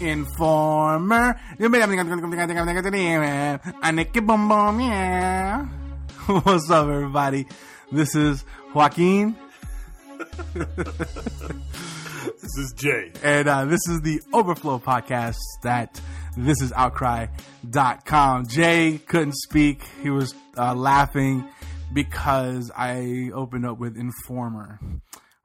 Informer. What's up, everybody? This is Joaquin. This is Jay. And this is the Overflow podcast that this is outcry.com. Jay couldn't speak. He was laughing because I opened up with Informer.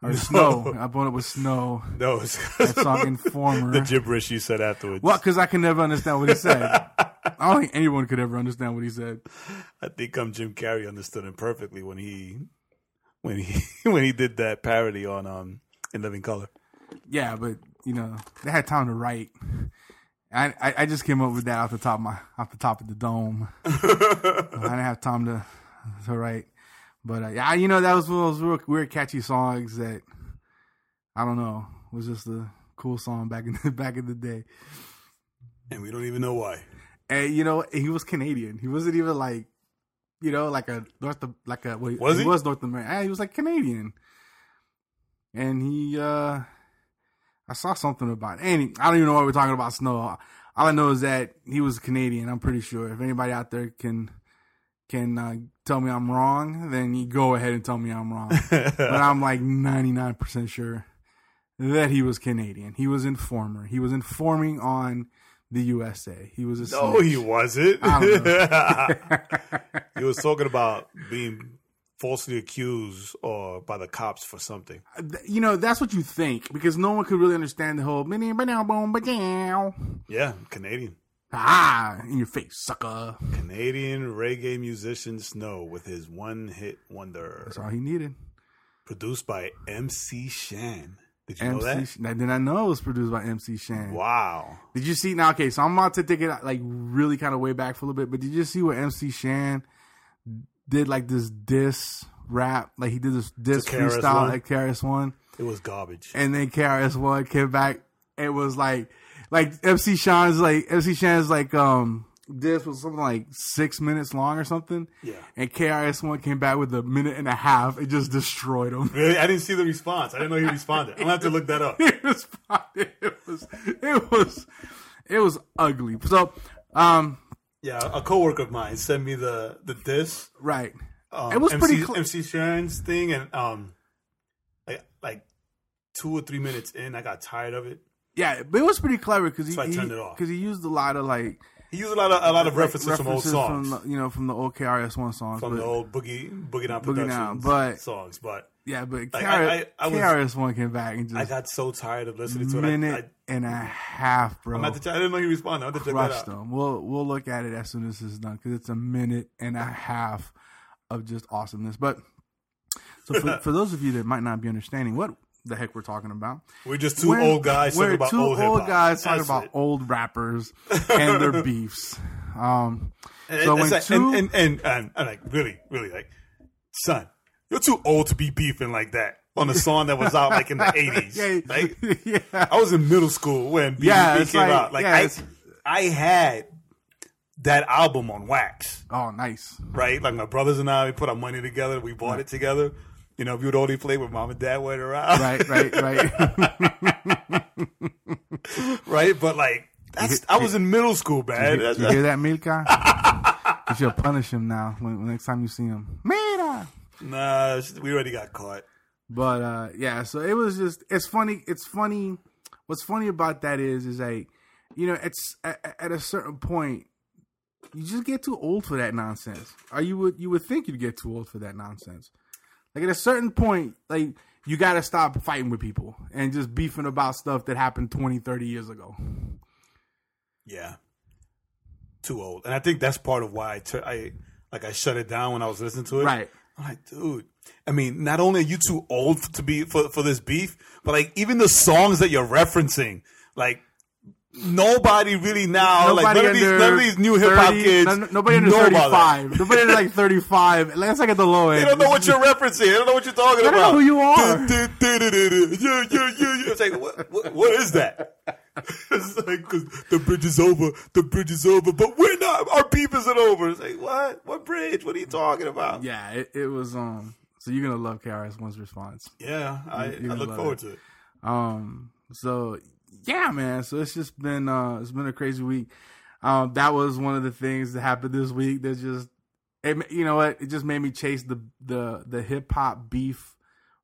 Or no. Snow. I bought it with Snow. No, it's that song Informer. The gibberish you said afterwards. Well, because I can never understand what he said. I don't think anyone could ever understand what he said. I think Jim Carrey understood him perfectly when he did that parody on In Living Color. Yeah, but you know they had time to write. I just came up with that off the top of the dome. I didn't have time to write. But yeah, you know, that was one of those real weird, catchy songs that I don't know, was just a cool song back in the day. And we don't even know why. And you know, he was Canadian. He wasn't even like, you know, he was North American. He was like Canadian. And he, I saw something about it. And I don't even know why we're talking about Snow. All I know is that he was Canadian. I'm pretty sure. If anybody out there can tell me I'm wrong, then you go ahead and tell me I'm wrong. But I'm like 99% sure that he was Canadian. He was Informer. He was informing on the USA. He was a snitch. No, he wasn't. I don't know. He was talking about being falsely accused or by the cops for something. You know, that's what you think, because no one could really understand the whole yeah, Canadian. Ah, in your face, sucker. Canadian reggae musician Snow with his one-hit wonder. That's all he needed. Produced by MC Shan. Did you know that? Did I know it was produced by MC Shan? Wow. Did you see? Now, okay, so I'm about to take it like really kind of way back for a little bit, but did you see what MC Shan did, like this diss rap? Like he did this diss freestyle at KRS-One. It was garbage. And then KRS-One came back. It was like MC Shan's this was something like 6 minutes long or something. Yeah. And KRS-One came back with a minute and a half. It just destroyed him. Really? I didn't see the response. I didn't know he responded. I'm gonna have to look that up. He responded. It was ugly. So, yeah, a coworker of mine sent me the diss. Right. It was pretty MC Shan's thing, and like 2 or 3 minutes in, I got tired of it. Yeah, but it was pretty clever because he used a lot of like he used a lot of references from old songs, from the old KRS-One songs, from the old Boogie Down Productions songs. But yeah, but KRS-One came back and just I got so tired of listening to it. Minute and a half, bro. I didn't know he responded. I had to check that out. We'll look at it as soon as it's done because it's a minute and a half of just awesomeness. But so for those of you that might not be understanding what the heck we're talking about. We're just two old guys talking about old hip hop. We're two old guys talking about old rappers and their beefs. And like really, really like, son, you're too old to be beefing like that on a song that was out like in the 80s. Yeah, like, yeah. I was in middle school when BBB came out. Like I had that album on wax. Oh, nice. Right? Like my brothers and I, we put our money together. We bought it together. You know, if you would only play with mom and dad went around. Right. Right, but like, I was in middle school, man. Did you hear that, Milka? You should punish him now next time you see him. Mira! Nah, we already got caught. But yeah, so it was just, it's funny. It's funny. What's funny about that is like, you know, it's at a certain point, you just get too old for that nonsense. Or you would think you'd get too old for that nonsense. Like at a certain point, like you got to stop fighting with people and just beefing about stuff that happened 20, 30 years ago. Yeah. Too old. And I think that's part of why I shut it down when I was listening to it. Right. I'm like, dude, I mean, not only are you too old to be for this beef, but like even the songs that you're referencing, like nobody really now, nobody like none of these new hip hop kids. Nobody under 35. Nobody under like 35. That's like at the low end. They don't know what you're referencing. They don't know what you're talking about. They don't know who you are. It's like, what is that? It's like, because the bridge is over, but we're not. Our beef isn't over. It's like, what? What bridge? What are you talking about? Yeah, it was. So you're gonna love KRS-One's response. Yeah, I look forward to it. So. Yeah, man. So it's just been a crazy week. That was one of the things that happened this week that it just made me chase the hip hop beef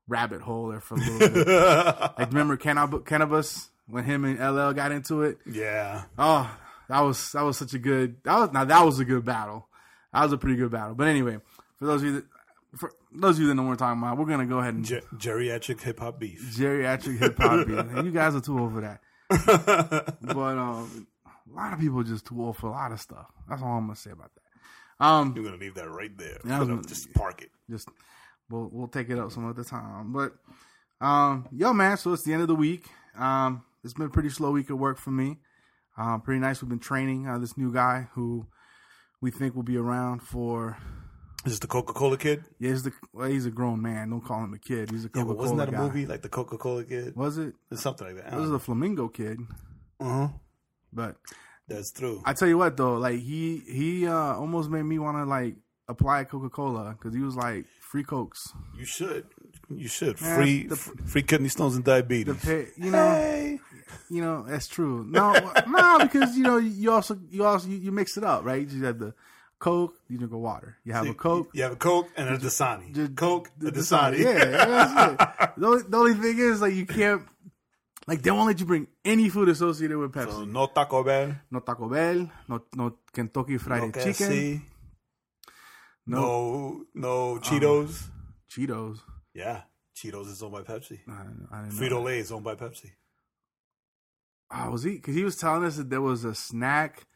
rabbit hole there for a little bit. Like, remember Cannabis when him and LL got into it? Yeah. Oh, that was such a good. That was a good battle. That was a pretty good battle. But anyway, for those of you that know what we're talking about, we're going to go ahead and... Geriatric hip-hop beef. Geriatric hip-hop beef. And you guys are too old for that. But a lot of people are just too old for a lot of stuff. That's all I'm going to say about that. You're going to leave that right there. Just park it. We'll take it up some other time. But, yo, man, so it's the end of the week. It's been a pretty slow week at work for me. Pretty nice. We've been training this new guy who we think will be around for... Is this the Coca-Cola kid? Yeah, he's a grown man. Don't call him a kid. He's a Coca-Cola guy. Wasn't that a movie, like the Coca-Cola kid? Was it? It's something like that. It was the Flamingo Kid. Uh-huh. But that's true. I tell you what, though, like he almost made me want to like apply Coca-Cola because he was like, free Cokes. You should. You should. Man, free kidney stones and diabetes. That's true. No, because, you mix it up, right? You just have the Coke, you drink a water. You have a Coke. You have a Coke and a Dasani. Coke, a Dasani. Yeah, that's it. The only thing is, like, you can't, like, they won't let you bring any food associated with Pepsi. So no Taco Bell. No Kentucky Fried Chicken. No Cheetos. Cheetos. Yeah, Cheetos is owned by Pepsi. I didn't know. Frito-Lay is owned by Pepsi. Oh, was he? Because he was telling us that there was a snack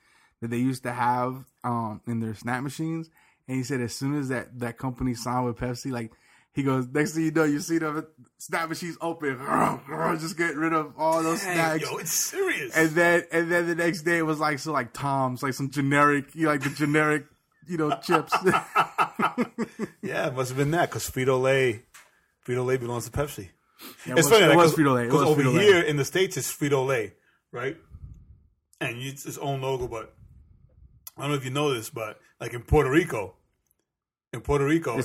that they used to have in their snack machines. And he said as soon as that company signed with Pepsi, like, he goes, next thing you know, you see the snack machines open. Just get rid of all those snacks. Yo, it's serious. And then the next day it was like, so like Tom's, like some generic, chips. Yeah, it must have been that because Frito-Lay belongs to Pepsi. Yeah, it's funny, because over Frito-Lay. Here in the States, it's Frito-Lay, right? And it's its own logo, but I don't know if you know this, but like in Puerto Rico, it's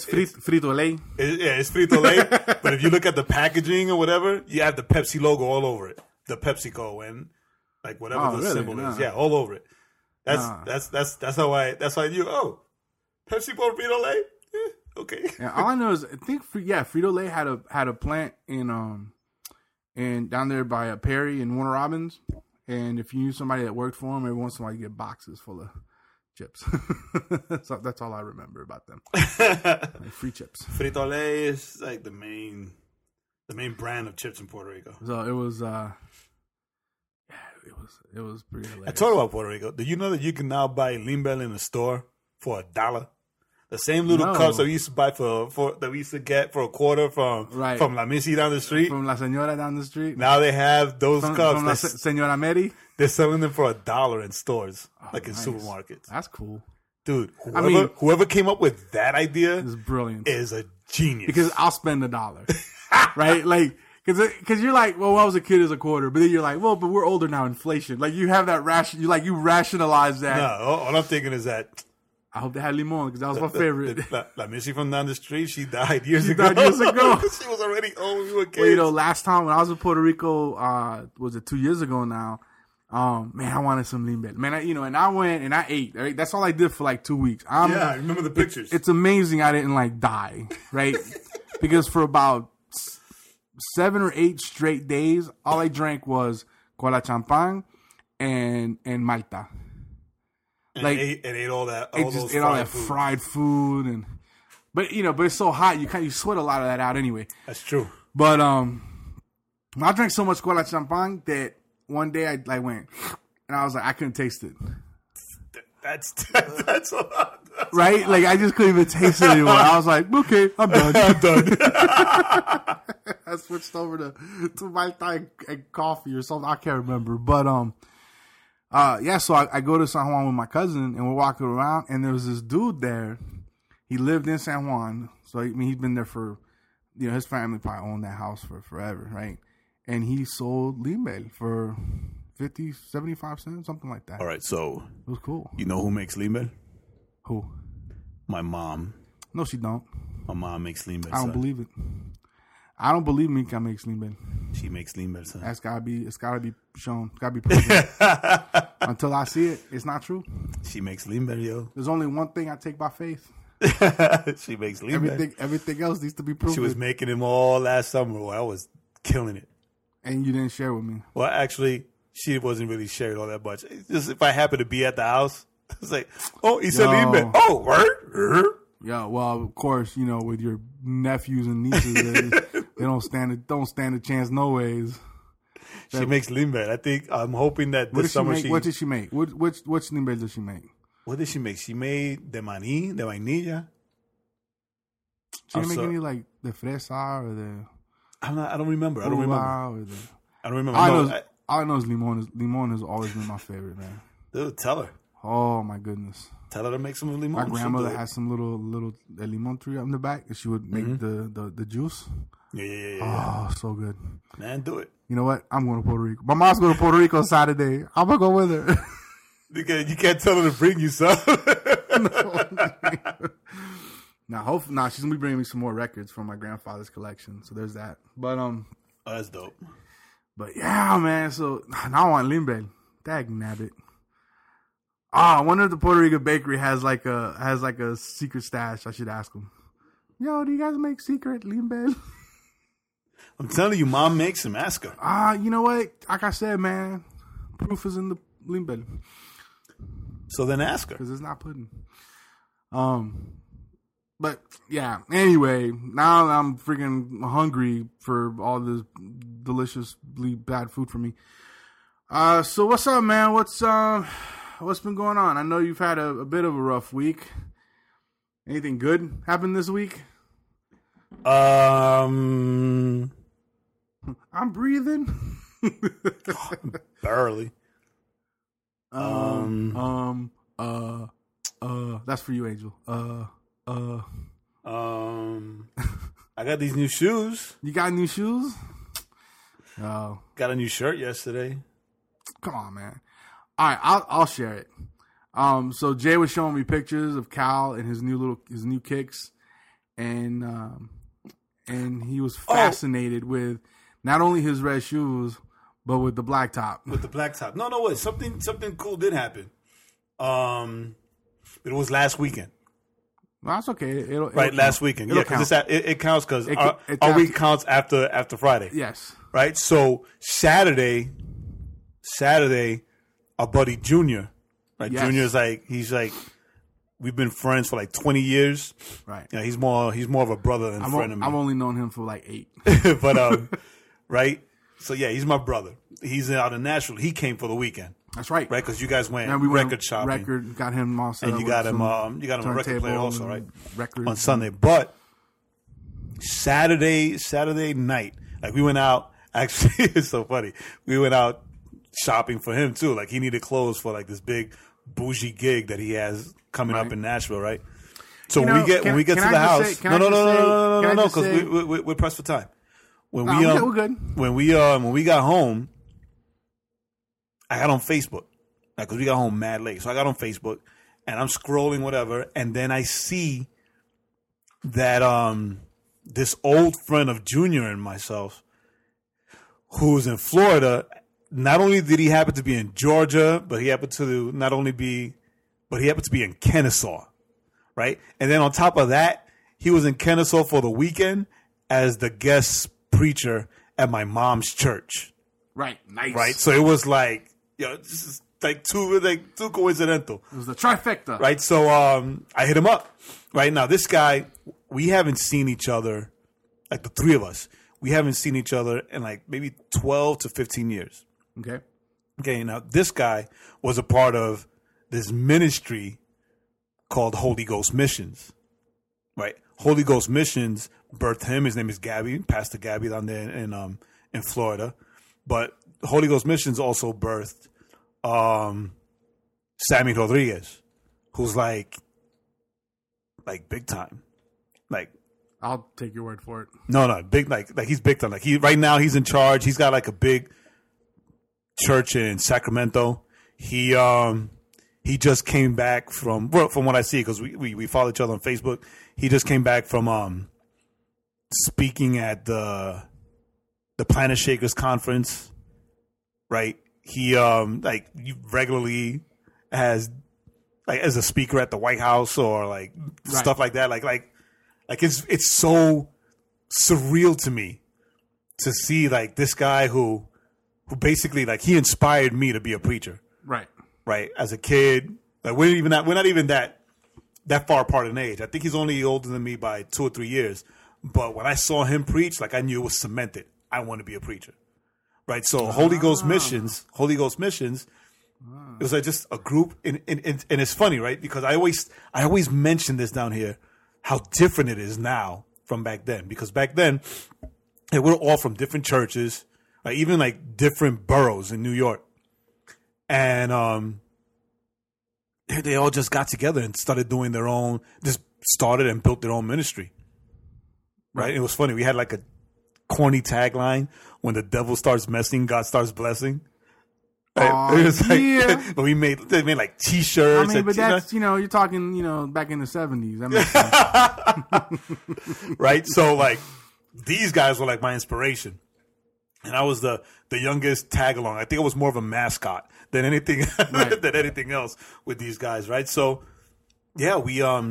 Frito-Lay. It's Frito-Lay. But if you look at the packaging or whatever, you have the Pepsi logo all over it, the PepsiCo and like whatever symbol is, yeah, all over it. That's how Pepsi bought Frito-Lay. Yeah, okay. Yeah, all I know is I think Frito-Lay had a plant in down there by Perry and Warner Robins. And if you knew somebody that worked for them, every once in a while you get boxes full of chips. So that's all I remember about them. Like free chips. Frito-Lay is like the main brand of chips in Puerto Rico. So it was, it was pretty hilarious. I told you about Puerto Rico. Do you know that you can now buy Limbell in the store for $1? The same little cups that we used to buy for a quarter from La Missy down the street. From La Señora down the street. Now they have those cups. From La Señora Mary. They're selling them for $1 in stores, in supermarkets. That's cool. Dude, whoever came up with that idea is brilliant. Is a genius. Because I'll spend $1, right? Like, because you're like, well, when I was a kid, it was a quarter. But then you're like, well, but we're older now, inflation. Like, you have that ration. You rationalize that. No, all I'm thinking is that... I hope they had limon because that was my favorite. La Missy from down the street, she died years ago. She was already old. We were kids. Well, last time when I was in Puerto Rico, was it 2 years ago now? Man, I wanted some Limbell. Man, I went and I ate. Right? That's all I did for like 2 weeks. I remember the pictures. It's amazing I didn't like die, right? Because for about 7 or 8 straight days, all I drank was cola champagne and Malta. And ate all that fried food, but it's so hot you sweat a lot of that out anyway. That's true. But I drank so much cola champagne that one day I like went and I was like I couldn't taste it. That's a lot. That's right? A lot. Like I just couldn't even taste it anymore. I was like, okay, I'm done. I'm done. I switched over to my Thai and coffee or something. I can't remember, but So I go to San Juan with my cousin, and we're walking around, and there was this dude there. He lived in San Juan, so I mean, he's been there for, you know, his family probably owned that house for forever, right? And he sold Limbell for 50, 75 cents, something like that. All right, so it was cool. You know who makes Limbell? Who? My mom. No, she don't. My mom makes Limbell. I don't believe it. I don't believe Mika makes Limbell. She makes Limbell, son. That's gotta be. It's gotta be shown. It's gotta be proven. Until I see it, it's not true. She makes Limbell, yo. There's only one thing I take by faith. She makes Limbell. Everything else needs to be proven. She was making him all last summer. Well, I was killing it. And you didn't share with me. Well, actually, she wasn't really sharing all that much. It's just if I happen to be at the house, it's like, oh, he said Limbell. Oh, word. Yeah, well, of course, you know, with your nephews and nieces, they don't stand a chance, no ways. That she makes Limbell. I think I'm hoping that this summer she. What did she make? Which Limbell did she make? What did she make? She made de maní, de vainilla. She didn't make any like the fresa or the. I don't remember. All I know is limón. Limón has always been my favorite, man. Dude, tell her. Oh my goodness! Tell her to make some limón. My grandmother has some little limón tree up in the back, and she would make the juice. Yeah. Oh, so good, man. Do it. You know what? I'm going to Puerto Rico. My mom's going to Puerto Rico Saturday. I'm gonna go with her. You can't tell her to bring you some. Now, she's gonna be bringing me some more records from my grandfather's collection. So there's that. But oh, that's dope. But yeah, man. So now I want Limbell. Dag nabbit. Ah, I wonder if the Puerto Rico bakery has like a secret stash. I should ask them. Yo, do you guys make secret Limbell? I'm telling you, Mom makes them. Ask her. You know what? Like I said, man, proof is in the Limbell. So then ask her. Because it's not pudding. But yeah. Anyway, now I'm freaking hungry for all this deliciously bad food for me. So what's up, man? What's been going on? I know you've had a bit of a rough week. Anything good happened this week? I'm breathing. Barely. That's for you, Angel. I got these new shoes. You got new shoes? Oh. Got a new shirt yesterday. Come on, man. All right, I'll share it. So Jay was showing me pictures of Cal and his new kicks, and he was fascinated with not only his red shoes but with the black top. With the black top. No, wait. Something cool did happen. It was last weekend. Well, that's okay. It'll last weekend. Yeah, because it counts because our week counts after Friday. Yes. Right. So Saturday. Our buddy Junior, right? Yes. Junior's like we've been friends for like 20 years, right? Yeah, you know, he's more of a brother than a friend of mine. I've only known him for like 8, but right? So yeah, he's my brother. He's out in Nashville. He came for the weekend. That's right, right? Because you guys went record shopping. Record got him all set, and you got him a record player also, right? Record on Sunday, but Saturday night, like we went out. Actually, it's so funny. We went out. Shopping for him too, like he needed clothes for like this big bougie gig that he has coming up in Nashville, right? So when we get to the house, no, because we're pressed for time. When we got home, I got on Facebook because we got home mad late, so I got on Facebook and I'm scrolling whatever, and then I see that this old friend of Junior and myself, who's in Florida. Not only did he happen to be in Georgia, but he happened to be in Kennesaw, right? And then on top of that, he was in Kennesaw for the weekend as the guest preacher at my mom's church. Right, nice. Right, so it was like, you know, this is too coincidental. It was the trifecta, right? So I hit him up. Right now, this guy, we haven't seen each other, like the three of us, we haven't seen each other in like maybe 12 to 15 years. Okay. Now this guy was a part of this ministry called Holy Ghost Missions, right? Holy Ghost Missions birthed him. His name is Gabby, Pastor Gabby down there in Florida. But Holy Ghost Missions also birthed Sammy Rodriguez, who's like big time. Like, I'll take your word for it. No, big like he's big time. Like he right now he's in charge. He's got like a big church in Sacramento. He just came back from what I see, because we follow each other on Facebook. He just came back from speaking at the Planet Shakers conference, right? He he regularly has as a speaker at the White House or right. Stuff like that. Like it's so surreal to me to see this guy who basically he inspired me to be a preacher. Right. Right. As a kid. We're not even that far apart in age. I think he's only older than me by 2 or 3 years. But when I saw him preach, I knew it was cemented. I want to be a preacher. Right. So Holy Ghost Missions. Wow. It was just a group and it's funny, right? Because I always mention this down here, how different it is now from back then. Because back then, we're all from different churches, even different boroughs in New York. And they all just got together and started doing their own, just started and built their own ministry. Right? It was funny. We had a corny tagline, when the devil starts messing, God starts blessing. Right? It was yeah. But they made T-shirts. I mean, but that's, you're talking, back in the 70s. That makes sense. Right? So, these guys were, my inspiration. And I was the youngest tag along. I think I was more of a mascot than anything right. than anything else with these guys, right? So, yeah, we I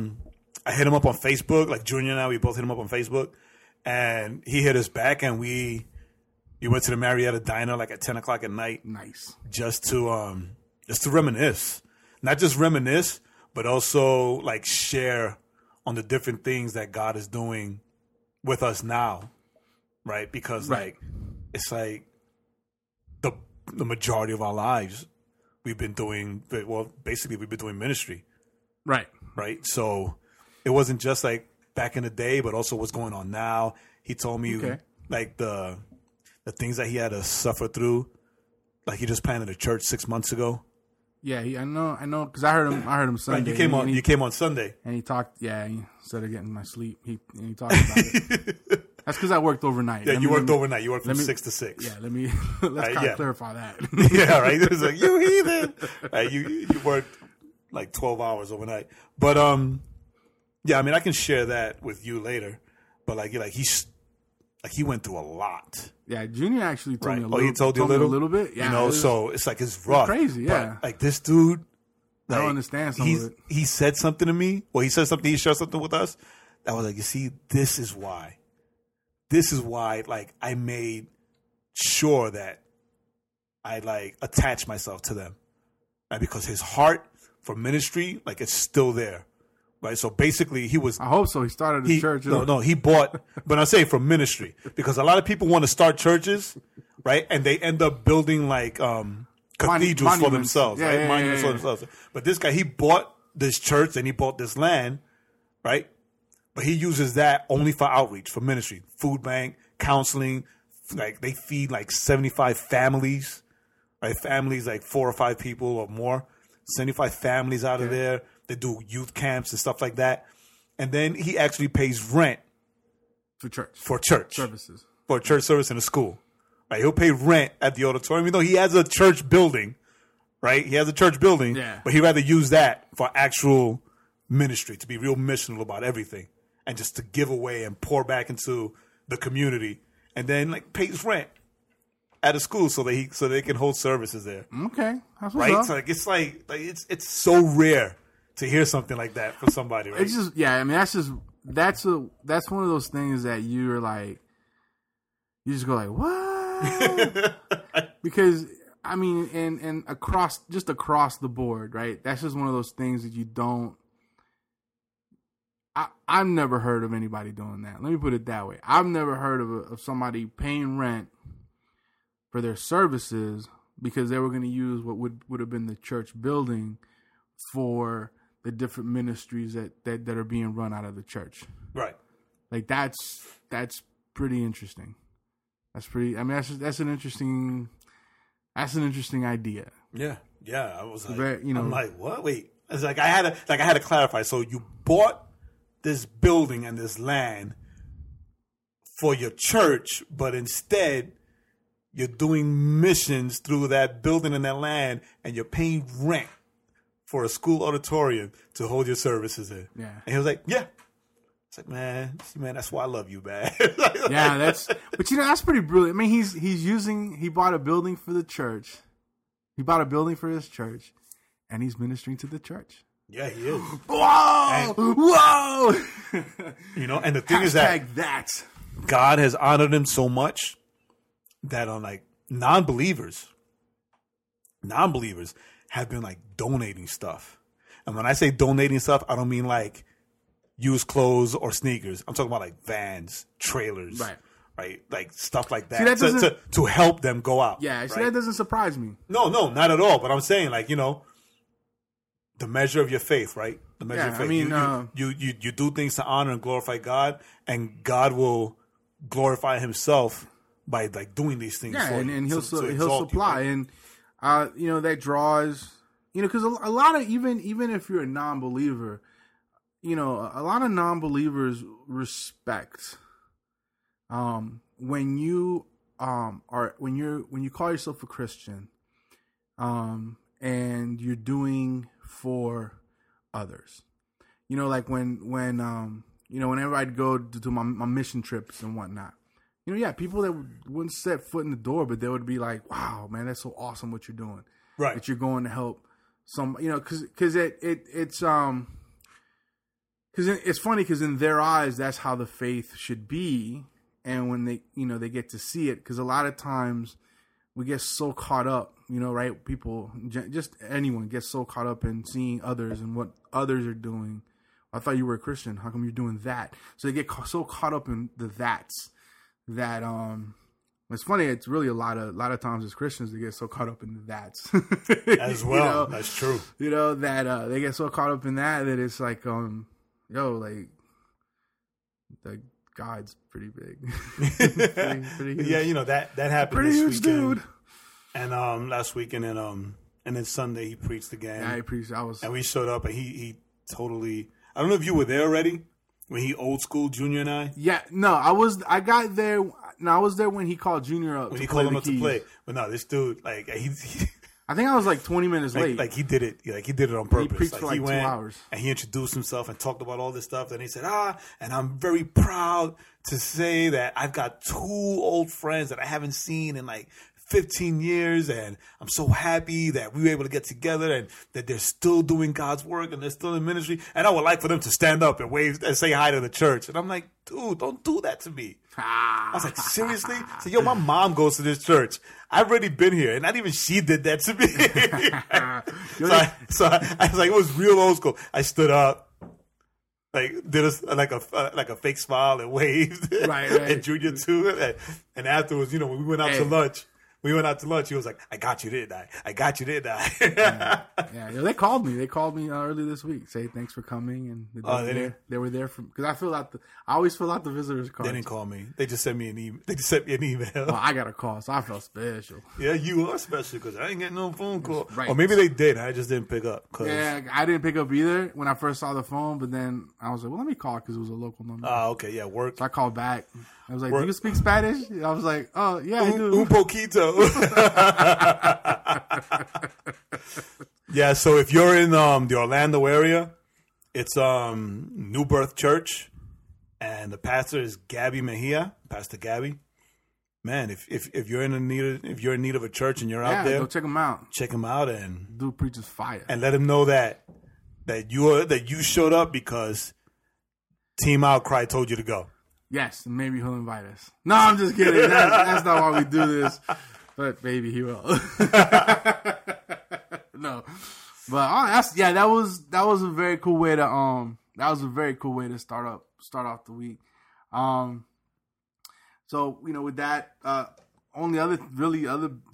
hit him up on Facebook. Junior and I, we both hit him up on Facebook, and he hit us back, and we went to the Marietta Diner at 10:00 at night. Nice, just to reminisce, not just reminisce, but also share on the different things that God is doing with us now, right? Because right. It's the majority of our lives we've been doing ministry. Right. Right. So it wasn't just back in the day, but also what's going on now. He told me the things that he had to suffer through. He just planted a church 6 months ago. Yeah, I know cuz I heard him Sunday. Right, you came on Sunday. And he talked he started getting my sleep. He talked about it. That's because I worked overnight. Yeah, you worked overnight. You worked from 6 to 6. Yeah, let's clarify that. Yeah, right? It was you heathen. Right, you worked 12 hours overnight. But, yeah, I mean, I can share that with you later. But, he went through a lot. Yeah, Junior actually told me a little bit. Oh, he told you a little bit? Yeah. So it's rough. It's crazy, yeah. But, this dude. I don't understand some of it. He said something to me. Well, he shared something with us. I was you see, this is why. This is why, I made sure that I, attached myself to them, right? Because his heart for ministry, it's still there, right? So basically he was... I hope so. He started a church. No, he bought... But I say for ministry, because a lot of people want to start churches, right? And they end up building, cathedrals monuments. For themselves, yeah, right? Yeah, monuments for themselves. But this guy, he bought this church and he bought this land, right? But he uses that only for outreach, for ministry, food bank, counseling. They feed 75 families, right? Families 4 or 5 people or more. 75 families out of there. They do youth camps and stuff like that. And then he actually pays rent for church service in a school. Right? He'll pay rent at the auditorium, even though he has a church building, right? He has a church building, but he'd rather use that for actual ministry, to be real missional about everything. And just to give away and pour back into the community, and then pays rent at a school so they can hold services there. Okay, that's what's right. Up. So it's so rare to hear something like that from somebody. Right? It's just I mean that's one of those things that you're you just go what? Because I mean and across the board, right? That's just one of those things that you don't. I've never heard of anybody doing that. Let me put it that way. I've never heard of somebody paying rent for their services because they were going to use what would have been the church building for the different ministries that are being run out of the church. Right. That's pretty interesting. That's an interesting idea. Yeah. Yeah, I was like, I'm like, what? Wait, it's like I had to clarify. So you bought this building and this land for your church, but instead you're doing missions through that building and that land, and you're paying rent for a school auditorium to hold your services in. Yeah, and he was like, yeah. It's like, man, that's why I love you, man. Yeah, that's pretty brilliant. I mean, he bought a building for the church. He bought a building for his church, and he's ministering to the church. Yeah, he is. Whoa! You know, and the thing is that God has honored him so much that on like non-believers have been like donating stuff. And when I say donating stuff, I don't mean like used clothes or sneakers. I'm talking about like vans, trailers, right? Like stuff like that, to help them go out. Yeah, so that doesn't surprise me. No, not at all. But I'm saying, like, you know, the measure of your faith, right? The measure of faith. I mean, you do things to honor and glorify God, and God will glorify Himself by like doing these things. Yeah, and He'll supply, you, right? And you know, that draws, you know, because a lot of even if you're a non-believer. You know, a lot of non-believers respect when you are when you call yourself a Christian, and you're doing for others. You know, like whenever I'd go to my mission trips and whatnot. You know, yeah, people that wouldn't set foot in the door, but they would be like, "Wow, man, that's so awesome what you're doing." Right, that you're going to help some. You know, because it's. Because it's funny, because in their eyes, that's how the faith should be, and when they get to see it, because a lot of times we get so caught up, you know, right? People, just anyone gets so caught up in seeing others and what others are doing. I thought you were a Christian. How come you're doing that? So they get so caught up in the that's that. It's funny. It's really a lot of times as Christians, they get so caught up in the that's as well. You know? That's true. You know that they get so caught up in that it's like yo, like, the God's pretty big. pretty huge. Yeah, you know, that happened pretty this huge weekend. Dude. And last weekend, and then Sunday he preached again. Yeah, he preached. And we showed up, and he totally. I don't know if you were there already when he old school Junior and I. Yeah, no, I was there when he called Junior up. When he called him up to play. But no, this dude, like, he I think I was like 20 minutes late. Like he did it on purpose. He preached for 2 hours, and he introduced himself and talked about all this stuff. And he said, and I'm very proud to say that I've got 2 old friends that I haven't seen in like 15 years, and I'm so happy that we were able to get together, and that they're still doing God's work, and they're still in ministry. And I would like for them to stand up and wave and say hi to the church. And I'm like, dude, don't do that to me. I was like, seriously? So, yo, my mom goes to this church. I've already been here, and not even she did that to me. So I was like, it was real old school. I stood up, like did a fake smile and waved, right. And Junior too. And afterwards, you know, when we went out to lunch. He was like, I got you, didn't I? Yeah. Yeah, They called me early this week. Say, thanks for coming. And they were there because I always fill out the visitor's cards. They didn't call me. They just sent me an email. Well, I got a call, so I felt special. Yeah, you are special because I ain't getting no phone call. Right. Or maybe they did. I just didn't pick up. Yeah, I didn't pick up either when I first saw the phone. But then I was like, well, let me call because it was a local number. Oh, okay. Yeah, work. So I called back. I was like, do you speak Spanish? I was like, oh, yeah, I do. Un poquito. Yeah, so if you're in the Orlando area, it's New Birth Church, and the pastor is Gabby Mejia, Pastor Gabby. Man, if you're in need of a church and you're out there, go check him out. And dude preaches fire. And let him know that you showed up because Team Outcry told you to go. Yes, and maybe he'll invite us. No, I'm just kidding. That's not why we do this. But baby, he will. No, but that was a very cool way to start off the week. So you know, with that, only other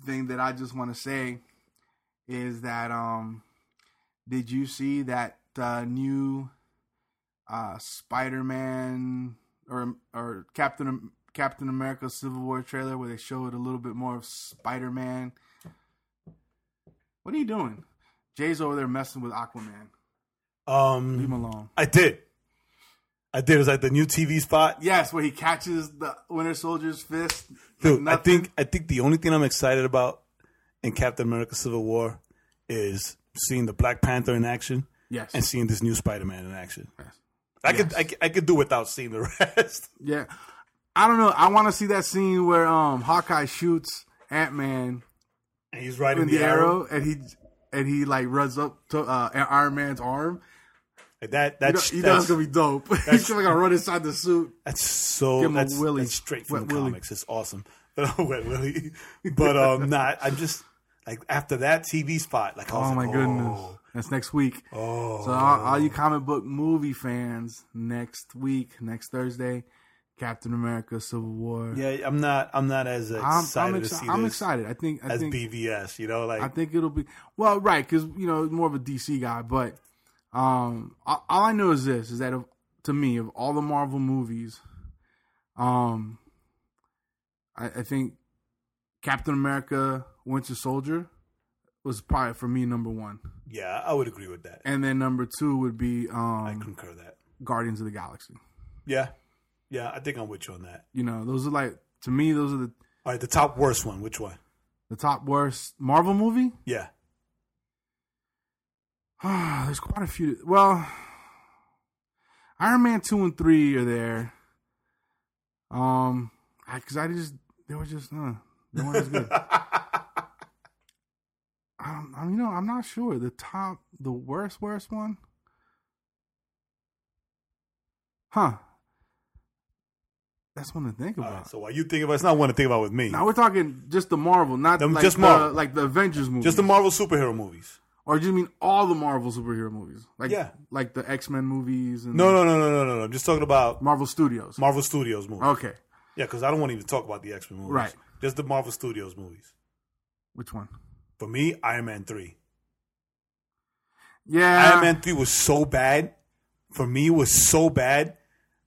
thing that I just want to say is that did you see that new Spider-Man or Captain America: Civil War trailer, where they showed a little bit more of Spider-Man? What are you doing? Jay's over there messing with Aquaman. Leave him alone. I did. It was like the new TV spot. Yes, where he catches the Winter Soldier's fist. Dude, I think the only thing I'm excited about in Captain America: Civil War is seeing the Black Panther in action. Yes. And seeing this new Spider-Man in action. Yes. I could do without seeing the rest. Yeah. I don't know. I want to see that scene where Hawkeye shoots Ant-Man. And he's riding the arrow. And he like runs up to Iron Man's arm. Like that's going to be dope. He's going to run inside the suit. That's so... Give him a Willy. That's straight from the comics. It's awesome. Wet Willy. But I'm just... Like after that TV spot, like goodness, that's next week. Oh, so all you comic book movie fans, next week, next Thursday, Captain America: Civil War. Yeah, I'm not as excited to see this. I'm excited. I think BVS, you know, like I think it'll be right because you know more of a DC guy. But all I know is this: is that to me of all the Marvel movies, I think Captain America. Winter Soldier was probably for me number one. Yeah, I would agree with that. And then number two would be I concur that Guardians of the Galaxy. Yeah, I think I'm with you on that. You know, those are like to me, those are the all right. The top worst one, which one? The top worst Marvel movie? Yeah. There's quite a few. Well, Iron Man 2 and 3 are there. Because they weren't as good. I'm not sure. The worst one? Huh. That's one to think about. Right, so while you think about it's not one to think about with me. Now we're talking just the Marvel, not like, just Marvel. Like the Avengers movies. Just the Marvel superhero movies. Or do you mean all the Marvel superhero movies? Like, yeah. Like the X-Men movies? And no. I'm just talking about... Marvel Studios movies. Okay. Yeah, because I don't want to even talk about the X-Men movies. Right. Just the Marvel Studios movies. Which one? For me, Iron Man 3. Yeah. Iron Man 3 was so bad. For me, it was so bad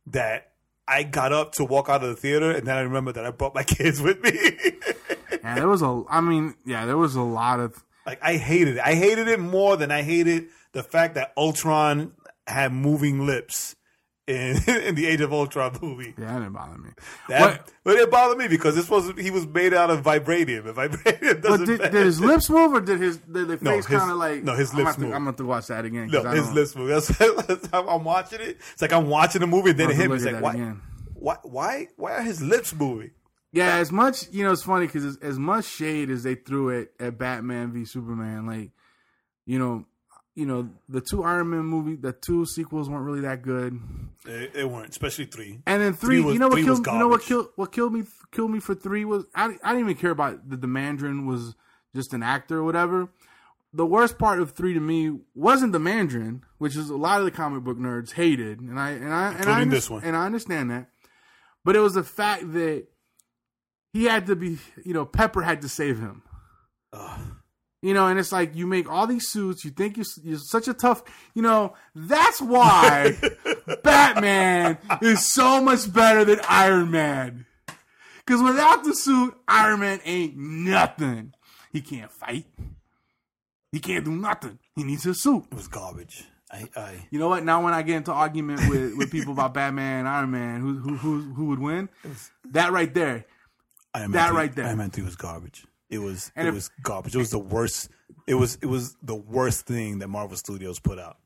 that I got up to walk out of the theater, and then I remembered that I brought my kids with me. Yeah, there was a lot of... Like, I hated it. I hated it more than I hated the fact that Ultron had moving lips in the Age of Ultron movie. Yeah, that didn't bother me. But it bothered me because he was made out of vibranium. And vibranium doesn't matter. Did his lips move or did his face kind of like... No, his lips move. I'm going to have to watch that again. No, his lips move. I'm watching it. It's like I'm watching the movie and then it hit me. It's like, why are his lips moving? Yeah, as much... You know, it's funny because as much shade as they threw it at Batman v Superman, like, you know, the two Iron Man movies, the two sequels weren't really that good. They weren't, especially 3. And then 3 was, what killed me for 3 was I didn't even care about the Mandarin was just an actor or whatever. The worst part of 3 to me wasn't the Mandarin, which is a lot of the comic book nerds hated, and I understand that. But it was the fact that he had to be, you know, Pepper had to save him. Ugh. You know, and it's like you make all these suits. You think you're such a tough. You know, that's why Batman is so much better than Iron Man. Because without the suit, Iron Man ain't nothing. He can't fight. He can't do nothing. He needs his suit. It was garbage. You know what? Now when I get into argument with people about Batman and Iron Man, who would win? That right there. Iron Man 3 was garbage. It was garbage. It was the worst. It was the worst thing that Marvel Studios put out.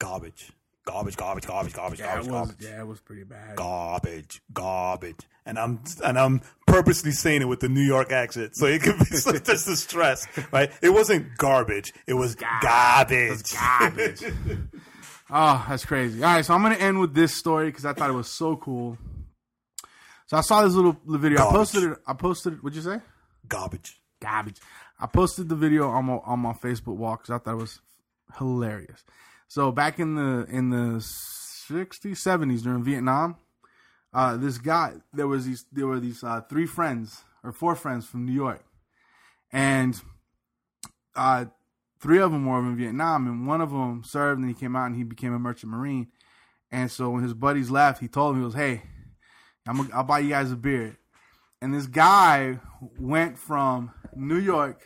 Garbage. Yeah, it was pretty bad. Garbage. And I'm purposely saying it with the New York accent, so it could be like just the stress, right? It wasn't garbage. It was garbage. Oh, that's crazy. All right, so I'm gonna end with this story because I thought it was so cool. So I saw this little video. Garbage. I posted it. What'd you say? Garbage. I posted the video on my Facebook wall because I thought it was hilarious. So back in the 60s, 70s during Vietnam, there were these 3 friends or 4 friends from New York, and 3 of them were in Vietnam, and one of them served, and he came out and he became a merchant marine. And so when his buddies left, he told them, he goes, "Hey, I'll buy you guys a beer." And this guy went from New York,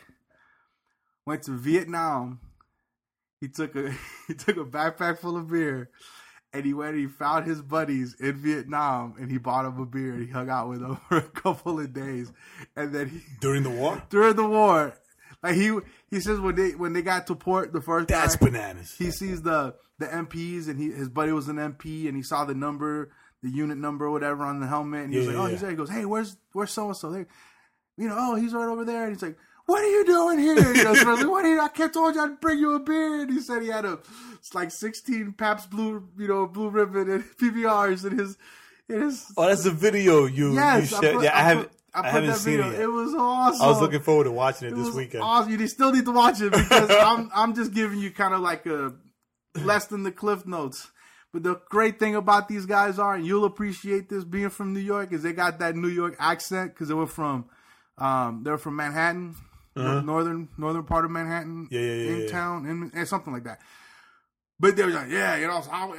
went to Vietnam. He took a backpack full of beer, and he went and he found his buddies in Vietnam, and he bought them a beer, and he hung out with them for a couple of days, and then during the war, like he says when they got to port the first time, that's bananas. He sees the MPs, and his buddy was an MP, and he saw the number, the unit number, or whatever on the helmet, and he was like, he's there. He goes, hey, where's so and so? You know, oh, he's right over there, and he's like, what are you doing here? You know, so like, what are you, I kept told you I'd bring you a beer. And he said he had like 16 Pabst Blue, Blue Ribbon and PBRs in his. Oh, that's the video you shared. I haven't seen it yet. It was awesome. I was looking forward to watching it this weekend. Awesome. You still need to watch it because I'm just giving you kind of like a less than the Cliff Notes. But the great thing about these guys are, and you'll appreciate this being from New York, is they got that New York accent because they were from Manhattan. Uh-huh. Northern part of Manhattan, in town, and something like that. But they were like, it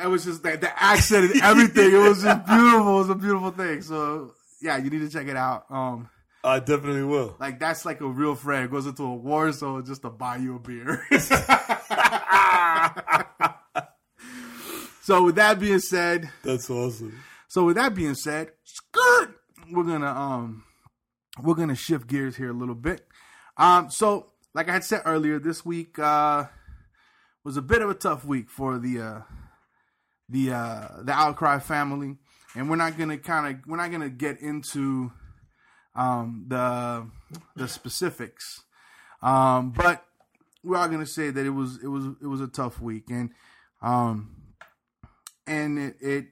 was just like the accent and everything. It was just beautiful. It was a beautiful thing. So yeah, you need to check it out. I definitely will. Like that's like a real friend goes into a war zone just to buy you a beer. So with that being said, that's awesome. Skirt. We're gonna shift gears here a little bit. So, like I had said earlier, this week was a bit of a tough week for the Outcry family, and we're not gonna get into the specifics, but we are gonna say that it was a tough week, and it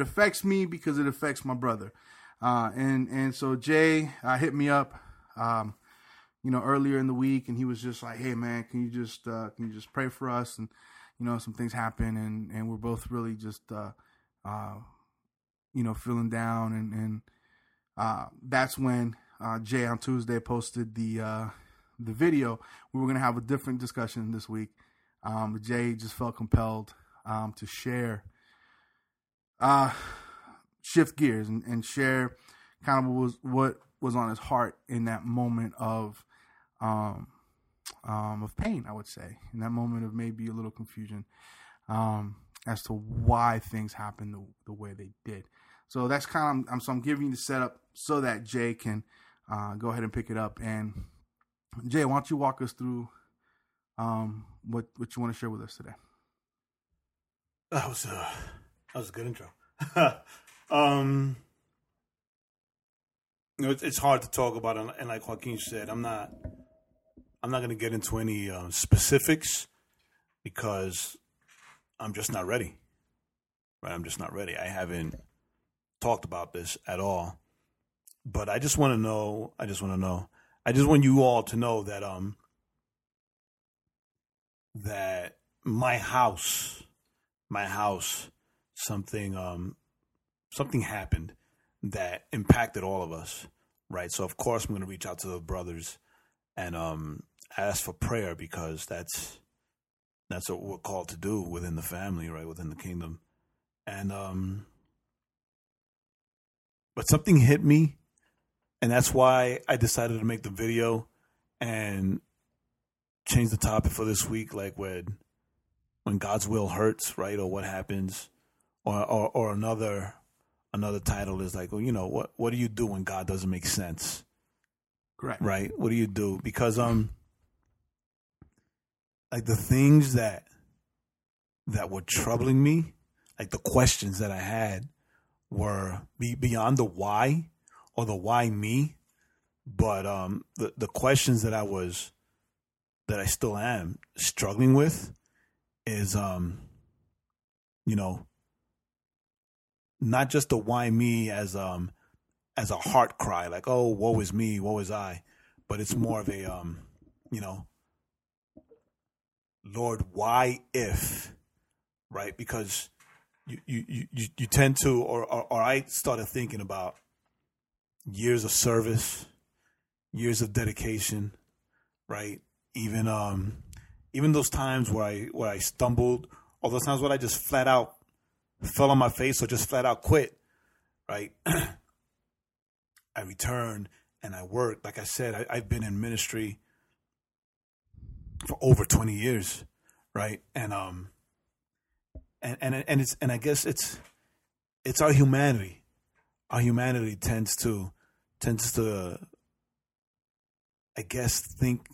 affects me because it affects my brother, and so Jay hit me up. Earlier in the week, and he was just like, hey man, can you just pray for us? And, some things happen and we're both really just, feeling down. And that's when, Jay on Tuesday posted the video. We were going to have a different discussion this week. But Jay just felt compelled, to share, shift gears and share kind of what was on his heart in that moment of pain, I would say, in that moment of maybe a little confusion as to why things happened the way they did. So that's kind of, I'm giving you the setup so that Jay can go ahead and pick it up. And Jay, why don't you walk us through what you want to share with us today? That was a good intro. It's hard to talk about, and like Joaquin said, I'm not going to get into any specifics because I'm just not ready. Right? I'm just not ready. I haven't talked about this at all, but I just want to know. I just want you all to know that that my house, something happened that impacted all of us, right? So of course I'm going to reach out to the brothers and ask for prayer because that's what we're called to do within the family, right? Within the kingdom. And but something hit me, and that's why I decided to make the video and change the topic for this week, like when God's will hurts, right? Or what happens, or another title is like, well, what do you do when God doesn't make sense? Correct. Right? What do you do? Because like the things that were troubling me, like the questions that I had were beyond the why or the why me, but the questions that I still am struggling with is not just the why me as a heart cry, like, oh, woe is me, woe is I, but it's more of a, Lord, why if, right? Because you tend to, or I started thinking about years of service, years of dedication, right? Even those times where I stumbled, or those times where I just flat out fell on my face or just flat out quit, right? I returned and I worked. Like I said, I've been in ministry for over 20 years, right? And it's, and I guess it's our humanity. Our humanity tends to I guess think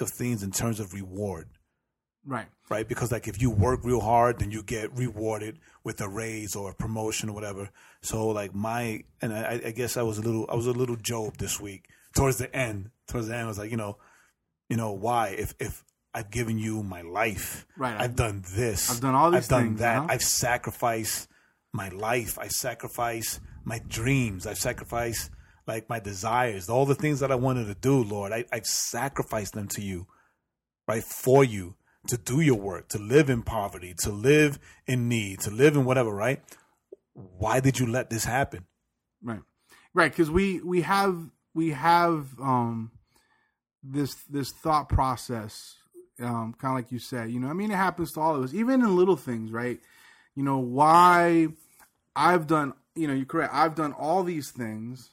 of things in terms of reward. Right. Right, because like if you work real hard, then you get rewarded with a raise or a promotion or whatever. So like I guess I was a little Job this week. Towards the end, I was like, you know why? If I've given you my life, right? I've done this, I've done all these things, I've done that, I've sacrificed my life, I've sacrificed my dreams, I've sacrificed like my desires, all the things that I wanted to do, Lord, I've sacrificed them to you, right? For you to do your work, to live in poverty, to live in need, to live in whatever, right? Why did you let this happen? Right, right, because we have this thought process, kind of like you said, I mean, it happens to all of us, even in little things, right? Why I've done, you're correct. I've done all these things,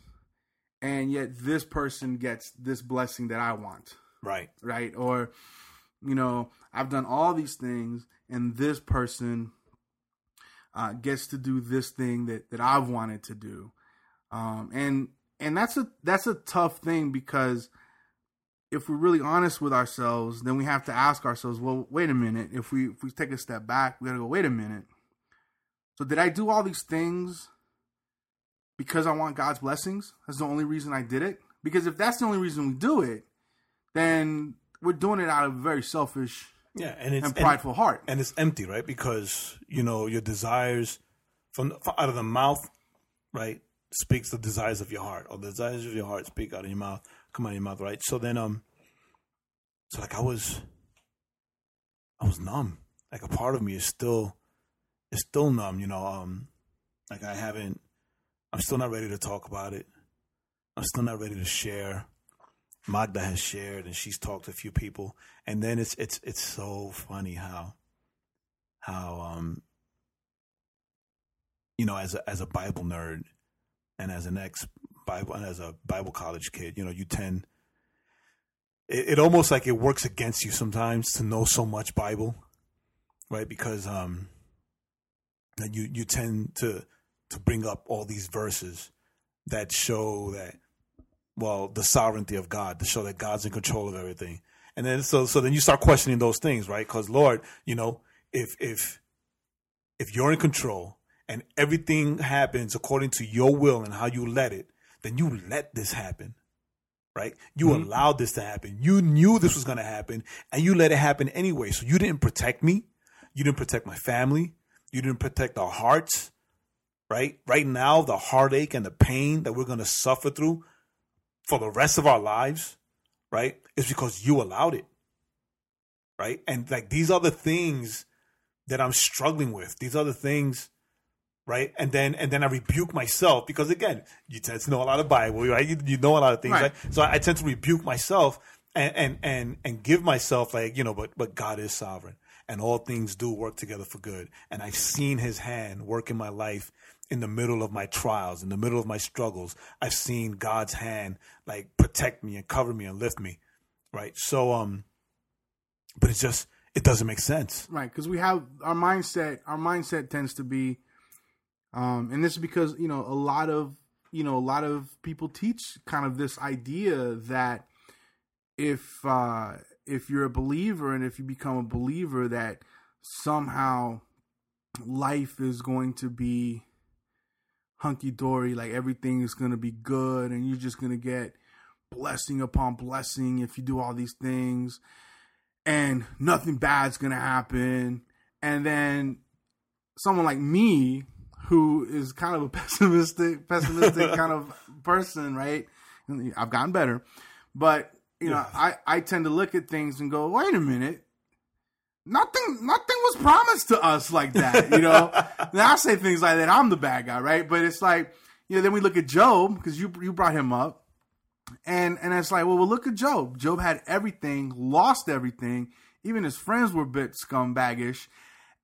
and yet this person gets this blessing that I want. Right. Right. Or, I've done all these things, and this person gets to do this thing that I've wanted to do. And that's a tough thing, because if we're really honest with ourselves, then we have to ask ourselves, well, wait a minute. If we take a step back, we got to go, wait a minute. So did I do all these things because I want God's blessings? That's the only reason I did it? Because if that's the only reason we do it, then we're doing it out of a very selfish and prideful heart. And it's empty, right? Because, your desires from out of the mouth, right, speaks the desires of your heart. Or the desires of your heart speak out of your mouth, come out of your mouth, right? So then, I was numb. Like a part of me is still numb, like I'm still not ready to talk about it. I'm still not ready to share. Magda has shared, and she's talked to a few people. And then it's so funny how as a Bible nerd and as an ex-Bible and as a Bible college kid, you tend, it almost like it works against you sometimes to know so much Bible, right? Because, that you tend to bring up all these verses that show that, well, the sovereignty of God, to show that God's in control of everything. And then so then you start questioning those things, right? Because Lord, if you're in control and everything happens according to your will and how you let it, then you let this happen, right? You mm-hmm. allowed this to happen. You knew this was going to happen, and you let it happen anyway. So you didn't protect me. You didn't protect my family. You didn't protect our hearts, right? Right now, the heartache and the pain that we're going to suffer through for the rest of our lives, right, is because you allowed it, right? And like these are the things that I'm struggling with. These are the things, right? And then I rebuke myself, because again, you tend to know a lot of Bible, right? You know a lot of things, right? So I tend to rebuke myself and give myself like, but God is sovereign. And all things do work together for good. And I've seen his hand work in my life in the middle of my trials, in the middle of my struggles. I've seen God's hand like protect me and cover me and lift me, right? So, but it's just, it doesn't make sense. Right, because we have our mindset tends to be, and this is because, a lot of people teach kind of this idea that if you're a believer and if you become a believer, that somehow life is going to be hunky-dory, like everything is going to be good and you're just going to get blessing upon blessing if you do all these things, and nothing bad's going to happen. And then someone like me, who is kind of a pessimistic kind of person, right? I've gotten better, but I tend to look at things and go, wait a minute, nothing was promised to us like that, Now I say things like that, I'm the bad guy, right? But it's like, then we look at Job, because you brought him up, and it's like, well, look at Job. Job had everything, lost everything. Even his friends were a bit scumbaggish,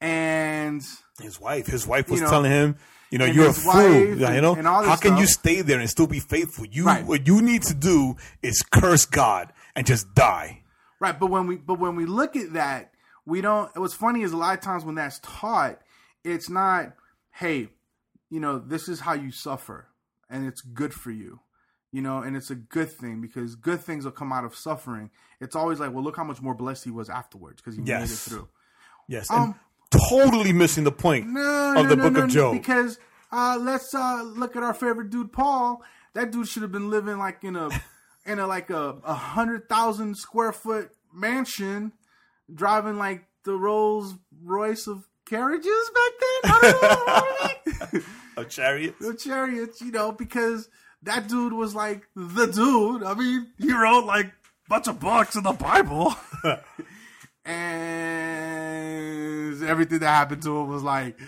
and his wife was telling him, you're a fool. How can you stay there and still be faithful? What you need to do is curse God and just die. Right, but when we look at that, we don't. What's funny is a lot of times when that's taught, it's not, hey, you know, this is how you suffer, and it's good for you, you know, and it's a good thing because good things will come out of suffering. It's always like, well, look how much more blessed he was afterwards because he made it through. Yes, and totally missing the point of the book of Job. Because let's look at our favorite dude, Paul. That dude should have been living like in a 100,000 square foot mansion, driving like the Rolls Royce of carriages back then. I don't know. Of chariots. Of chariots, you know, because that dude was like the dude. I mean, he wrote like a bunch of books in the Bible. And everything that happened to him was like,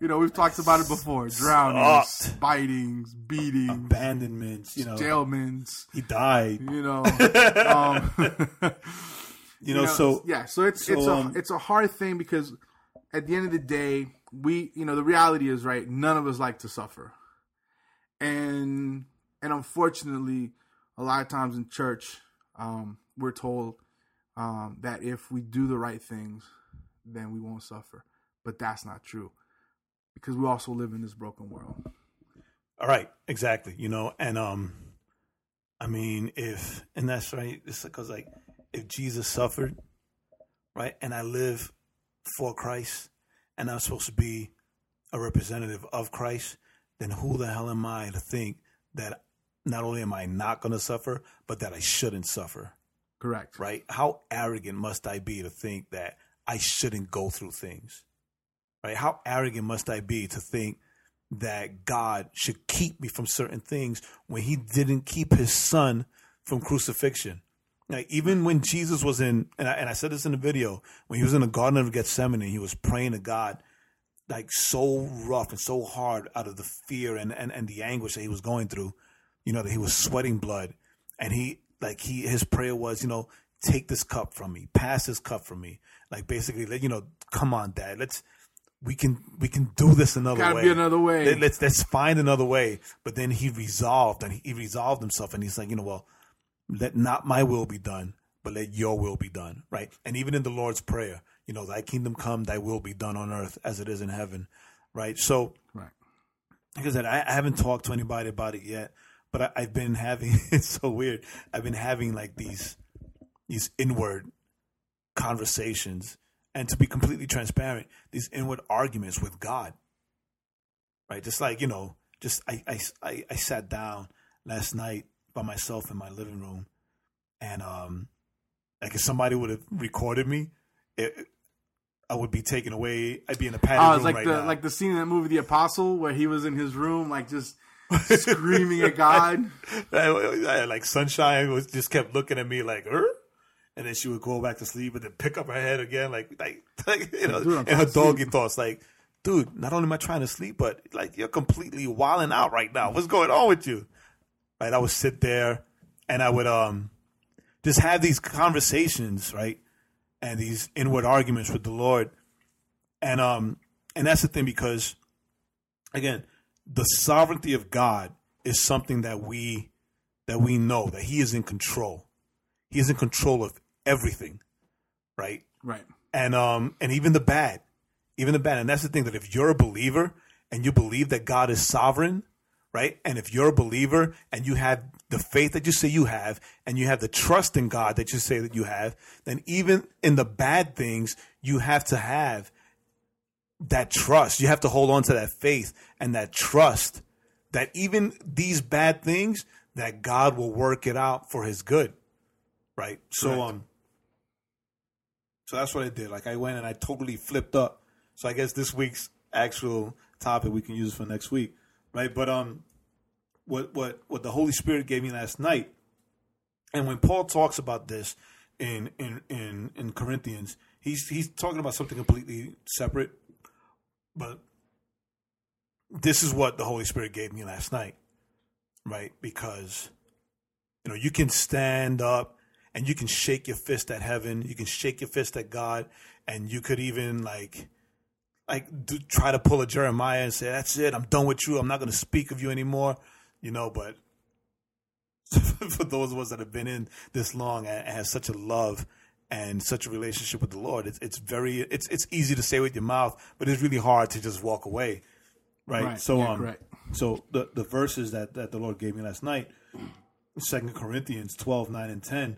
you know, we've talked about it before. Drownings, bitings, beatings, abandonments, you know, jailments. He died. You know. So it's a hard thing because at the end of the day, we, you know, the reality is, right, none of us like to suffer. And unfortunately, a lot of times in church, we're told that if we do the right things, then we won't suffer. But that's not true because we also live in this broken world. All right. Exactly. You know, and I mean, and that's right. It's because like, if Jesus suffered, right, and I live for Christ, and I'm supposed to be a representative of Christ, then who the hell am I to think that not only am I not going to suffer, but that I shouldn't suffer? Correct. Right? How arrogant must I be to think that I shouldn't go through things? Right? How arrogant must I be to think that God should keep me from certain things when he didn't keep his son from crucifixion? Like even when Jesus was and I said this in the video, when he was in the Garden of Gethsemane, he was praying to God like so rough and so hard out of the fear and the anguish that he was going through, you know, that he was sweating blood. And his prayer was, you know, take this cup from me, pass this cup from me. Like basically, you know, come on, Dad, we can do this another way. Gotta be another way. Let's find another way. But then he resolved himself and he's like, you know, well, let not my will be done, but let your will be done, right? And even in the Lord's Prayer, you know, thy kingdom come, thy will be done on earth as it is in heaven, right? So, right. Like I said, I haven't talked to anybody about it yet, but I've been having, it's so weird, I've been having like these inward conversations, and to be completely transparent, these inward arguments with God, right? Just like, you know, just I sat down last night by myself in my living room, and like if somebody would have recorded me, I would be taken away. I'd be in a padded room like right now. Like the scene in that movie, The Apostle, where he was in his room, like just screaming at God. I, like Sunshine was just kept looking at me like, "Er," and then she would go back to sleep and then pick up her head again, like you know, dude, and her doggy thoughts, like, "Dude, not only am I trying to sleep, but like you're completely wilding out right now. What's going on with you?" Right, I would sit there and I would just have these conversations, right, and these inward arguments with the Lord. And that's the thing, because, again, the sovereignty of God is something that we know, that he is in control. He is in control of everything, right? Right. And even the bad. And that's the thing, that if you're a believer and you believe that God is sovereign, right? And if you're a believer and you have the faith that you say you have, and you have the trust in God that you say that you have, then even in the bad things, you have to have that trust. You have to hold on to that faith and that trust that even these bad things, that God will work it out for his good, right? So, so that's what I did. Like I went and I totally flipped up. So I guess this week's actual topic, we can use for next week. Right, but what the Holy Spirit gave me last night, and when Paul talks about this in Corinthians, he's talking about something completely separate. But this is what the Holy Spirit gave me last night, right? Because, you know, you can stand up and you can shake your fist at heaven, you can shake your fist at God, and you could even try to pull a Jeremiah and say, that's it, I'm done with you, I'm not going to speak of you anymore, you know. But for those of us that have been in this long and have such a love and such a relationship with the Lord, it's easy to say with your mouth, but it's really hard to just walk away, right? So the verses that the Lord gave me last night, 2 Corinthians 12, 9 and 10,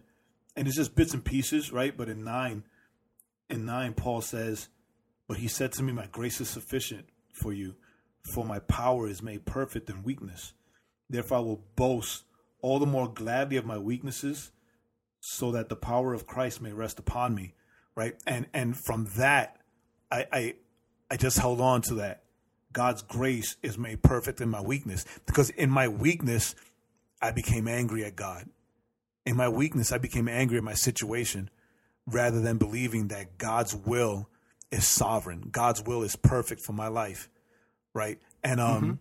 and it's just bits and pieces, right? But in 9, Paul says, "But he said to me, my grace is sufficient for you, for my power is made perfect in weakness. Therefore I will boast all the more gladly of my weaknesses, so that the power of Christ may rest upon me," right? And from that, I just held on to that. God's grace is made perfect in my weakness, because in my weakness, I became angry at God. In my weakness, I became angry at my situation, rather than believing that God's will is sovereign. God's will is perfect for my life, right? And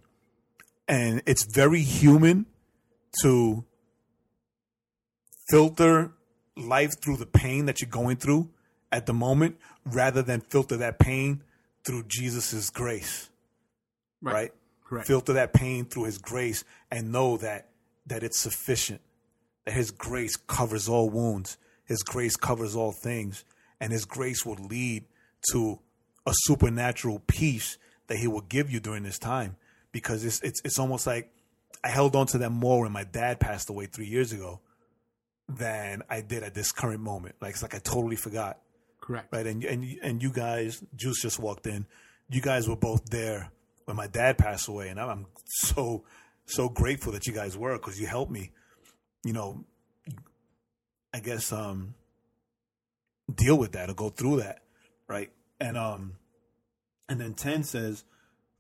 and it's very human to filter life through the pain that you're going through at the moment, rather than filter that pain through Jesus's grace, right? Correct. Filter that pain through his grace and know that it's sufficient, that his grace covers all wounds, his grace covers all things, and his grace will lead to a supernatural peace that he will give you during this time. Because it's almost like I held on to that more when my dad passed away 3 years ago than I did at this current moment. Like, it's like I totally forgot. Correct. Right. And you guys, Juice just walked in. You guys were both there when my dad passed away, and I'm so grateful that you guys were, because you helped me, you know, I guess deal with that or go through that, right? And then 10 says,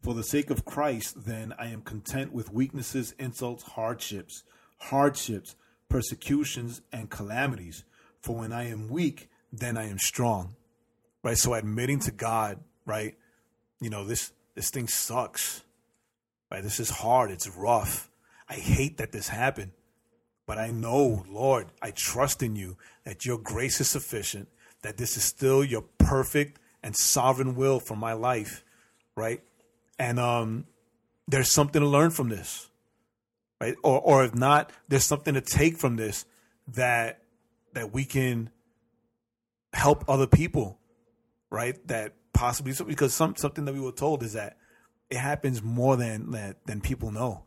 "For the sake of Christ, then, I am content with weaknesses, insults, hardships, persecutions, and calamities. For when I am weak, then I am strong." Right? So admitting to God, right, you know, this thing sucks. Right? This is hard. It's rough. I hate that this happened. But I know, Lord, I trust in you, that your grace is sufficient, that this is still your perfect and sovereign will for my life, right? And there's something to learn from this, right? Or if not, there's something to take from this that we can help other people, right? That possibly, because something that we were told is that it happens more than people know,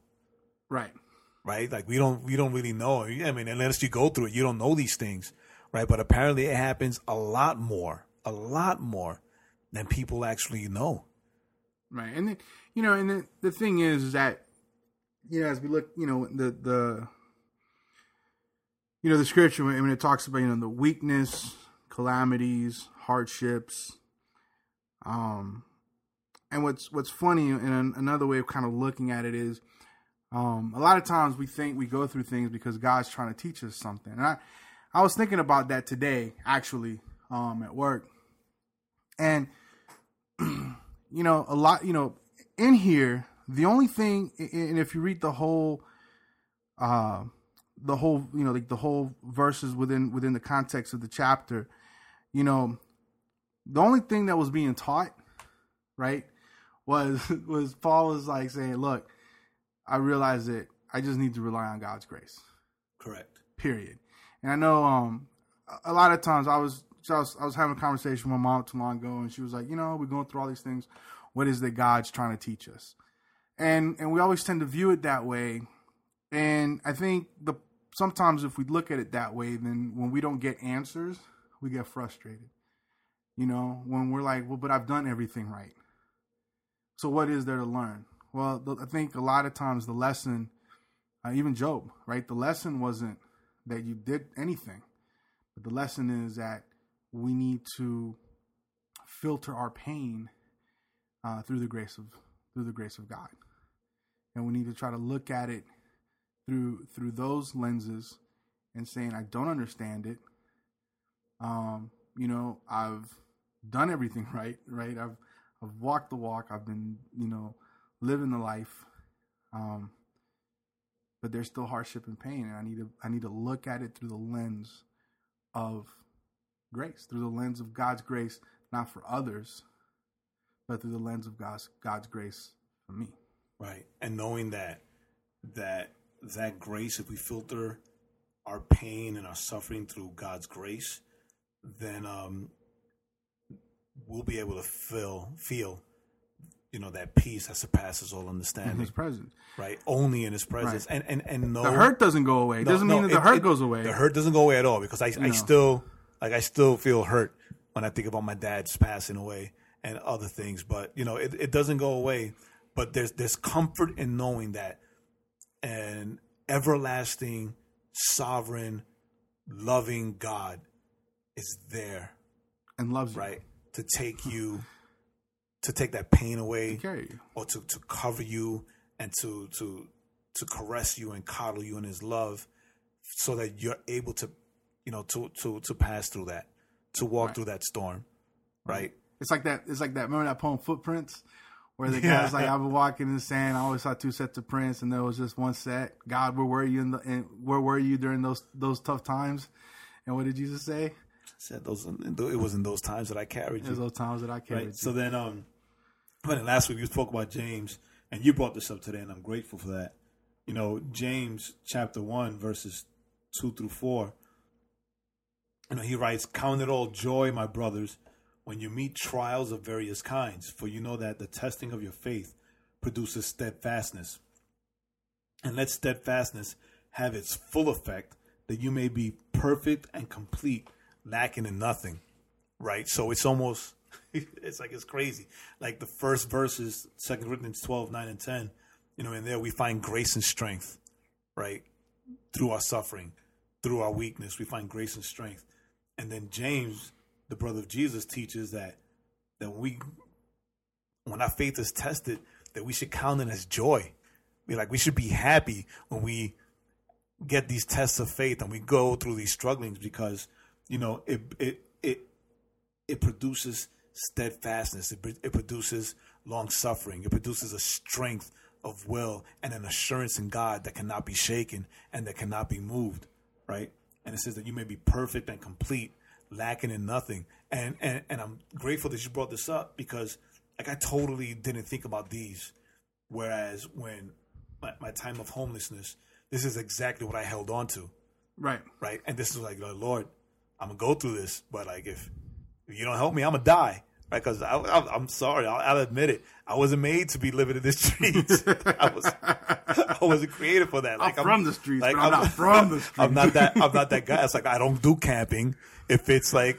right? Right? Like we don't really know. I mean, unless you go through it, you don't know these things, right? But apparently, it happens a lot more than people actually know. Right. And then, you know, and the thing is that, you know, as we look, you know, the you know, the scripture, when it talks about, you know, the weakness, calamities, hardships, and what's funny, and another way of kind of looking at it is, a lot of times we think we go through things because God's trying to teach us something. And I was thinking about that today, actually, at work. And you know, a lot, you know, in here, the only thing, and if you read the whole, you know, like the whole verses within the context of the chapter, you know, the only thing that was being taught, right, was Paul was like saying, look, I realize that I just need to rely on God's grace. Correct. Period. And I know, a lot of times I was having a conversation with my mom too long ago, and she was like, you know, we're going through all these things. What is that God's trying to teach us? And we always tend to view it that way. And I think sometimes if we look at it that way, then when we don't get answers, we get frustrated. You know, when we're like, well, but I've done everything right. So what is there to learn? Well, I think a lot of times the lesson, even Job, right? The lesson wasn't that you did anything, but the lesson is that we need to filter our pain through the grace of God, and we need to try to look at it through those lenses and saying, I don't understand it. You know, I've done everything right, right? I've walked the walk. I've been, you know, living the life, but there's still hardship and pain, and I need to look at it through the lens of grace, through the lens of God's grace, not for others, but through the lens of God's grace for me. Right. And knowing that grace, if we filter our pain and our suffering through God's grace, then we'll be able to feel, you know, that peace that surpasses all understanding. In his presence. Right. Only in his presence. Right. And no, the hurt doesn't go away. It doesn't mean that the hurt goes away. The hurt doesn't go away at all, because I still feel hurt when I think about my dad's passing away and other things. But, you know, it doesn't go away. But there's comfort in knowing that an everlasting, sovereign, loving God is there and loves you, right, to take you, to take that pain away, or to cover you and to caress you and coddle you in His love, so that you're able to, you know, to pass through that, to walk through that storm, right? It's like that. Remember that poem Footprints? Where the guy's like, I've been walking in the sand. I always saw two sets of prints, and there was just one set. God, where were you? Where were you during those tough times? And what did Jesus say? He said, it was in those times that I carried you. It was those times that I carried you. So then, last week we spoke about James, and you brought this up today, and I'm grateful for that. You know, James chapter 1, verses 2-4. You know, he writes, "Count it all joy, my brothers, when you meet trials of various kinds, for you know that the testing of your faith produces steadfastness. And let steadfastness have its full effect, that you may be perfect and complete, lacking in nothing." Right? So it's almost, it's crazy. Like the first verses, 2 Corinthians 12, 9 and 10, you know, in there we find grace and strength, right? Through our suffering, through our weakness, we find grace and strength. And then James, the brother of Jesus, teaches that when our faith is tested, that we should count it as joy. We should be happy when we get these tests of faith and we go through these strugglings, because, you know, it produces steadfastness. It produces long suffering. It produces a strength of will and an assurance in God that cannot be shaken and that cannot be moved. Right. And it says that you may be perfect and complete, lacking in nothing. And I'm grateful that you brought this up, because I totally didn't think about these. Whereas when my time of homelessness, this is exactly what I held on to. Right. Right. And this is like, Lord, I'm going to go through this, but if you don't help me, I'm going to die. Right. Because I'm sorry. I'll admit it. I wasn't made to be living in the streets. I wasn't created for that. I'm from the streets, but I'm not from the streets. I'm not that guy. It's like, I don't do camping. If it's like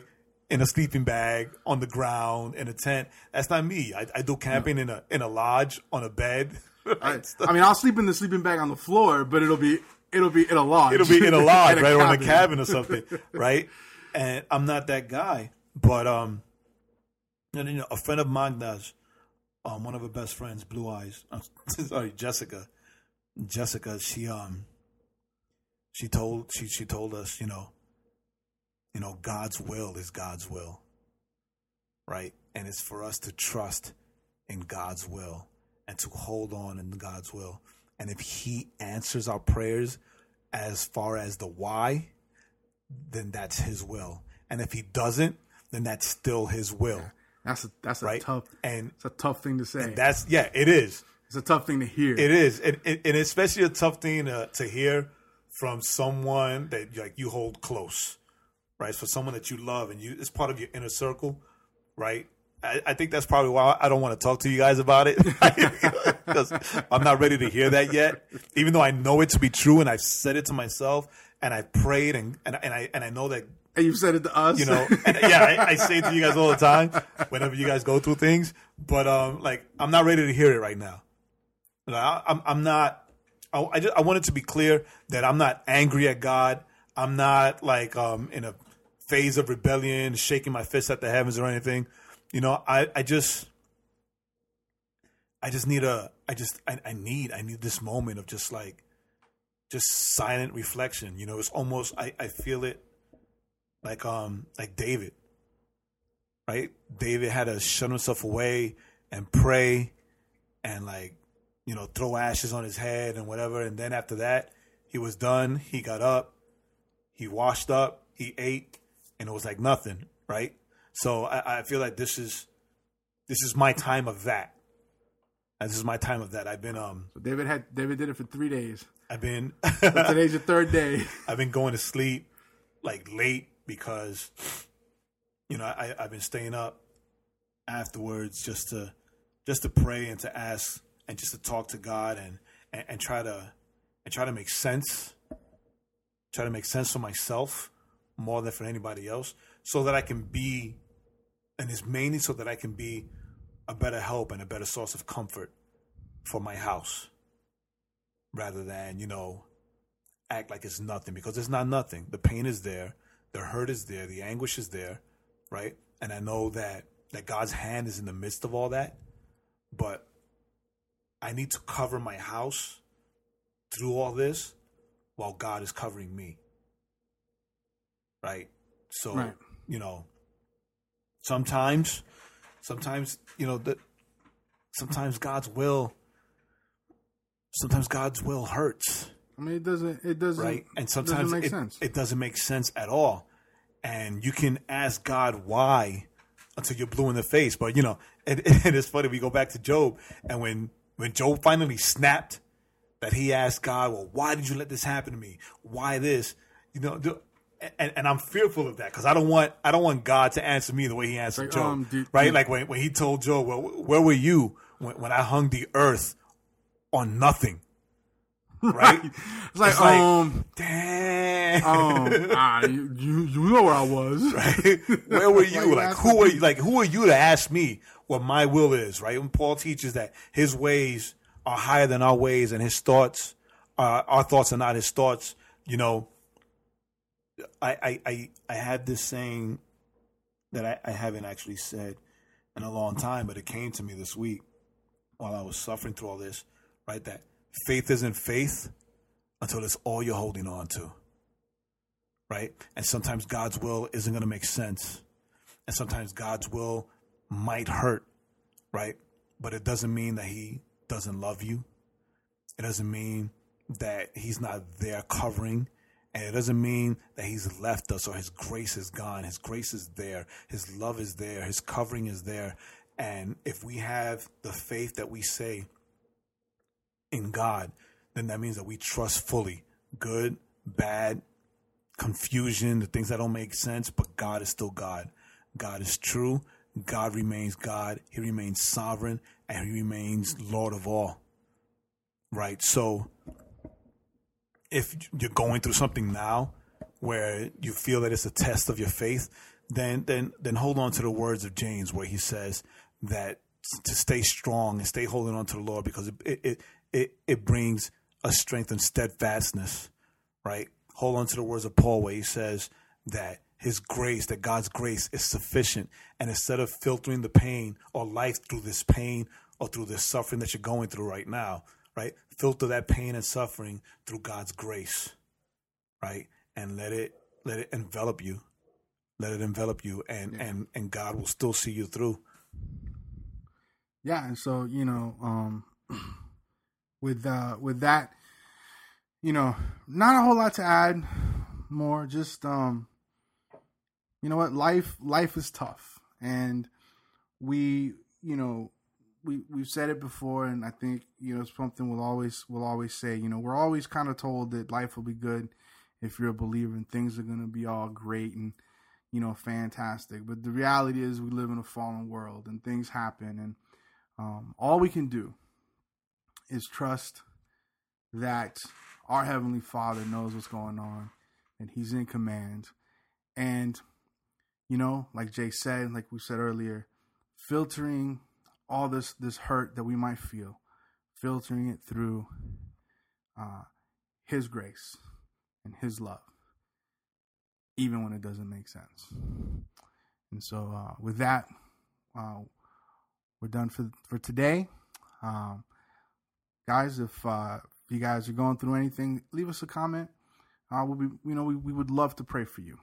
in a sleeping bag, on the ground, in a tent, that's not me. I do camping in a lodge, on a bed. I'll sleep in the sleeping bag on the floor, but it'll be in a lodge. It'll be in a lodge, right, or in a cabin or something, right? And I'm not that guy. But and, you know, a friend of Magda's, one of her best friends, Blue Eyes, Jessica, she told us, you know, God's will is God's will, right? And it's for us to trust in God's will and to hold on in God's will. And if He answers our prayers as far as the why, then that's His will. And if He doesn't, then that's still His will. Yeah. That's right? It's a tough thing to say. And it is. It's a tough thing to hear. It is, and especially a tough thing to hear from someone that you hold close, right? For someone that you love and it's part of your inner circle, right? I think that's probably why I don't want to talk to you guys about it, because I'm not ready to hear that yet. Even though I know it to be true, and I've said it to myself, and I prayed, and I know that. And you've said it to us, you know. And I say it to you guys all the time, whenever you guys go through things. But I'm not ready to hear it right now. I'm not. I want it to be clear that I'm not angry at God. I'm not in a phase of rebellion, shaking my fist at the heavens or anything. You know, I need this moment of just silent reflection. You know, it's almost I feel it like David. Right? David had to shut himself away and pray and throw ashes on his head and whatever. And then after that, he was done. He got up, he washed up, he ate, and it was like nothing, right? So I feel like this is my time of that. This is my time of that. I've been David did it for 3 days. I've been today's your third day. I've been going to sleep late because you know, I've been staying up afterwards just to pray and to ask and just to talk to God and try to make sense. Try to make sense for myself more than for anybody else, so that I can be, and it's mainly so that I can be a better help and a better source of comfort for my house, rather than, you know, act like it's nothing, because it's not nothing. The pain is there, the hurt is there, the anguish is there, right? And I know that God's hand is in the midst of all that, but I need to cover my house through all this while God is covering me, right? So, right. You know, sometimes God's will hurts. I mean, it doesn't, right? And sometimes doesn't make sense. It doesn't make sense at all. And you can ask God why until you're blue in the face. But, you know, it is funny. We go back to Job, and when Job finally snapped, that he asked God, well, why did you let this happen to me? Why this? You know, and I'm fearful of that, because I don't want God to answer me the way he answered Job, right? Like when he told Job, well, where were you when I hung the earth on nothing? Right? It's like, damn. You know where I was. Right? Where were you? Like, who are you? Like, who are you to ask me what my will is? Right? When Paul teaches that his ways are higher than our ways, and his thoughts, our thoughts are not his thoughts. You know, I had this saying that I haven't actually said in a long time, but it came to me this week while I was suffering through all this. Right? That faith isn't faith until it's all you're holding on to, right? And sometimes God's will isn't going to make sense, and sometimes God's will might hurt, right? But it doesn't mean that he doesn't love you. It doesn't mean that he's not there covering, and it doesn't mean that he's left us or his grace is gone. His grace is there. His love is there. His covering is there. And if we have the faith that we say in God, then that means that we trust fully, good, bad, confusion, the things that don't make sense, but God is still God. God is true. God remains God. He remains sovereign, and he remains Lord of all, right? So if you're going through something now where you feel that it's a test of your faith, then hold on to the words of James, where he says that to stay strong and stay holding on to the Lord, because it brings a strength and steadfastness, right? Hold on to the words of Paul, where he says that his grace, that God's grace is sufficient. And instead of filtering the pain or life through this pain or through this suffering that you're going through right now, right? Filter that pain and suffering through God's grace, right? And let it envelop you. Let it envelop you, and God will still see you through. Yeah. And so, you know, with that, you know, not a whole lot to add more, just, you know what, life is tough, and we've said it before. And I think, you know, it's something we'll always say, you know, we're always kind of told that life will be good if you're a believer and things are going to be all great and, you know, fantastic. But the reality is we live in a fallen world, and things happen, and all we can do is trust that our Heavenly Father knows what's going on, and he's in command. And, you know, like Jay said, like we said earlier, filtering all this hurt that we might feel, filtering it through his grace and his love, even when it doesn't make sense. And so with that, we're done for today. Guys, if you guys are going through anything, leave us a comment. We would love to pray for you.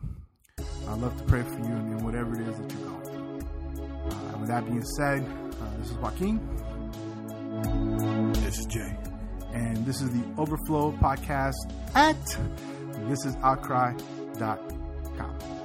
I'd love to pray for you and whatever it is that you're going through. With that being said, this is Joaquin. This is Jay. And this is the Overflow Podcast at thisisoutcry.com.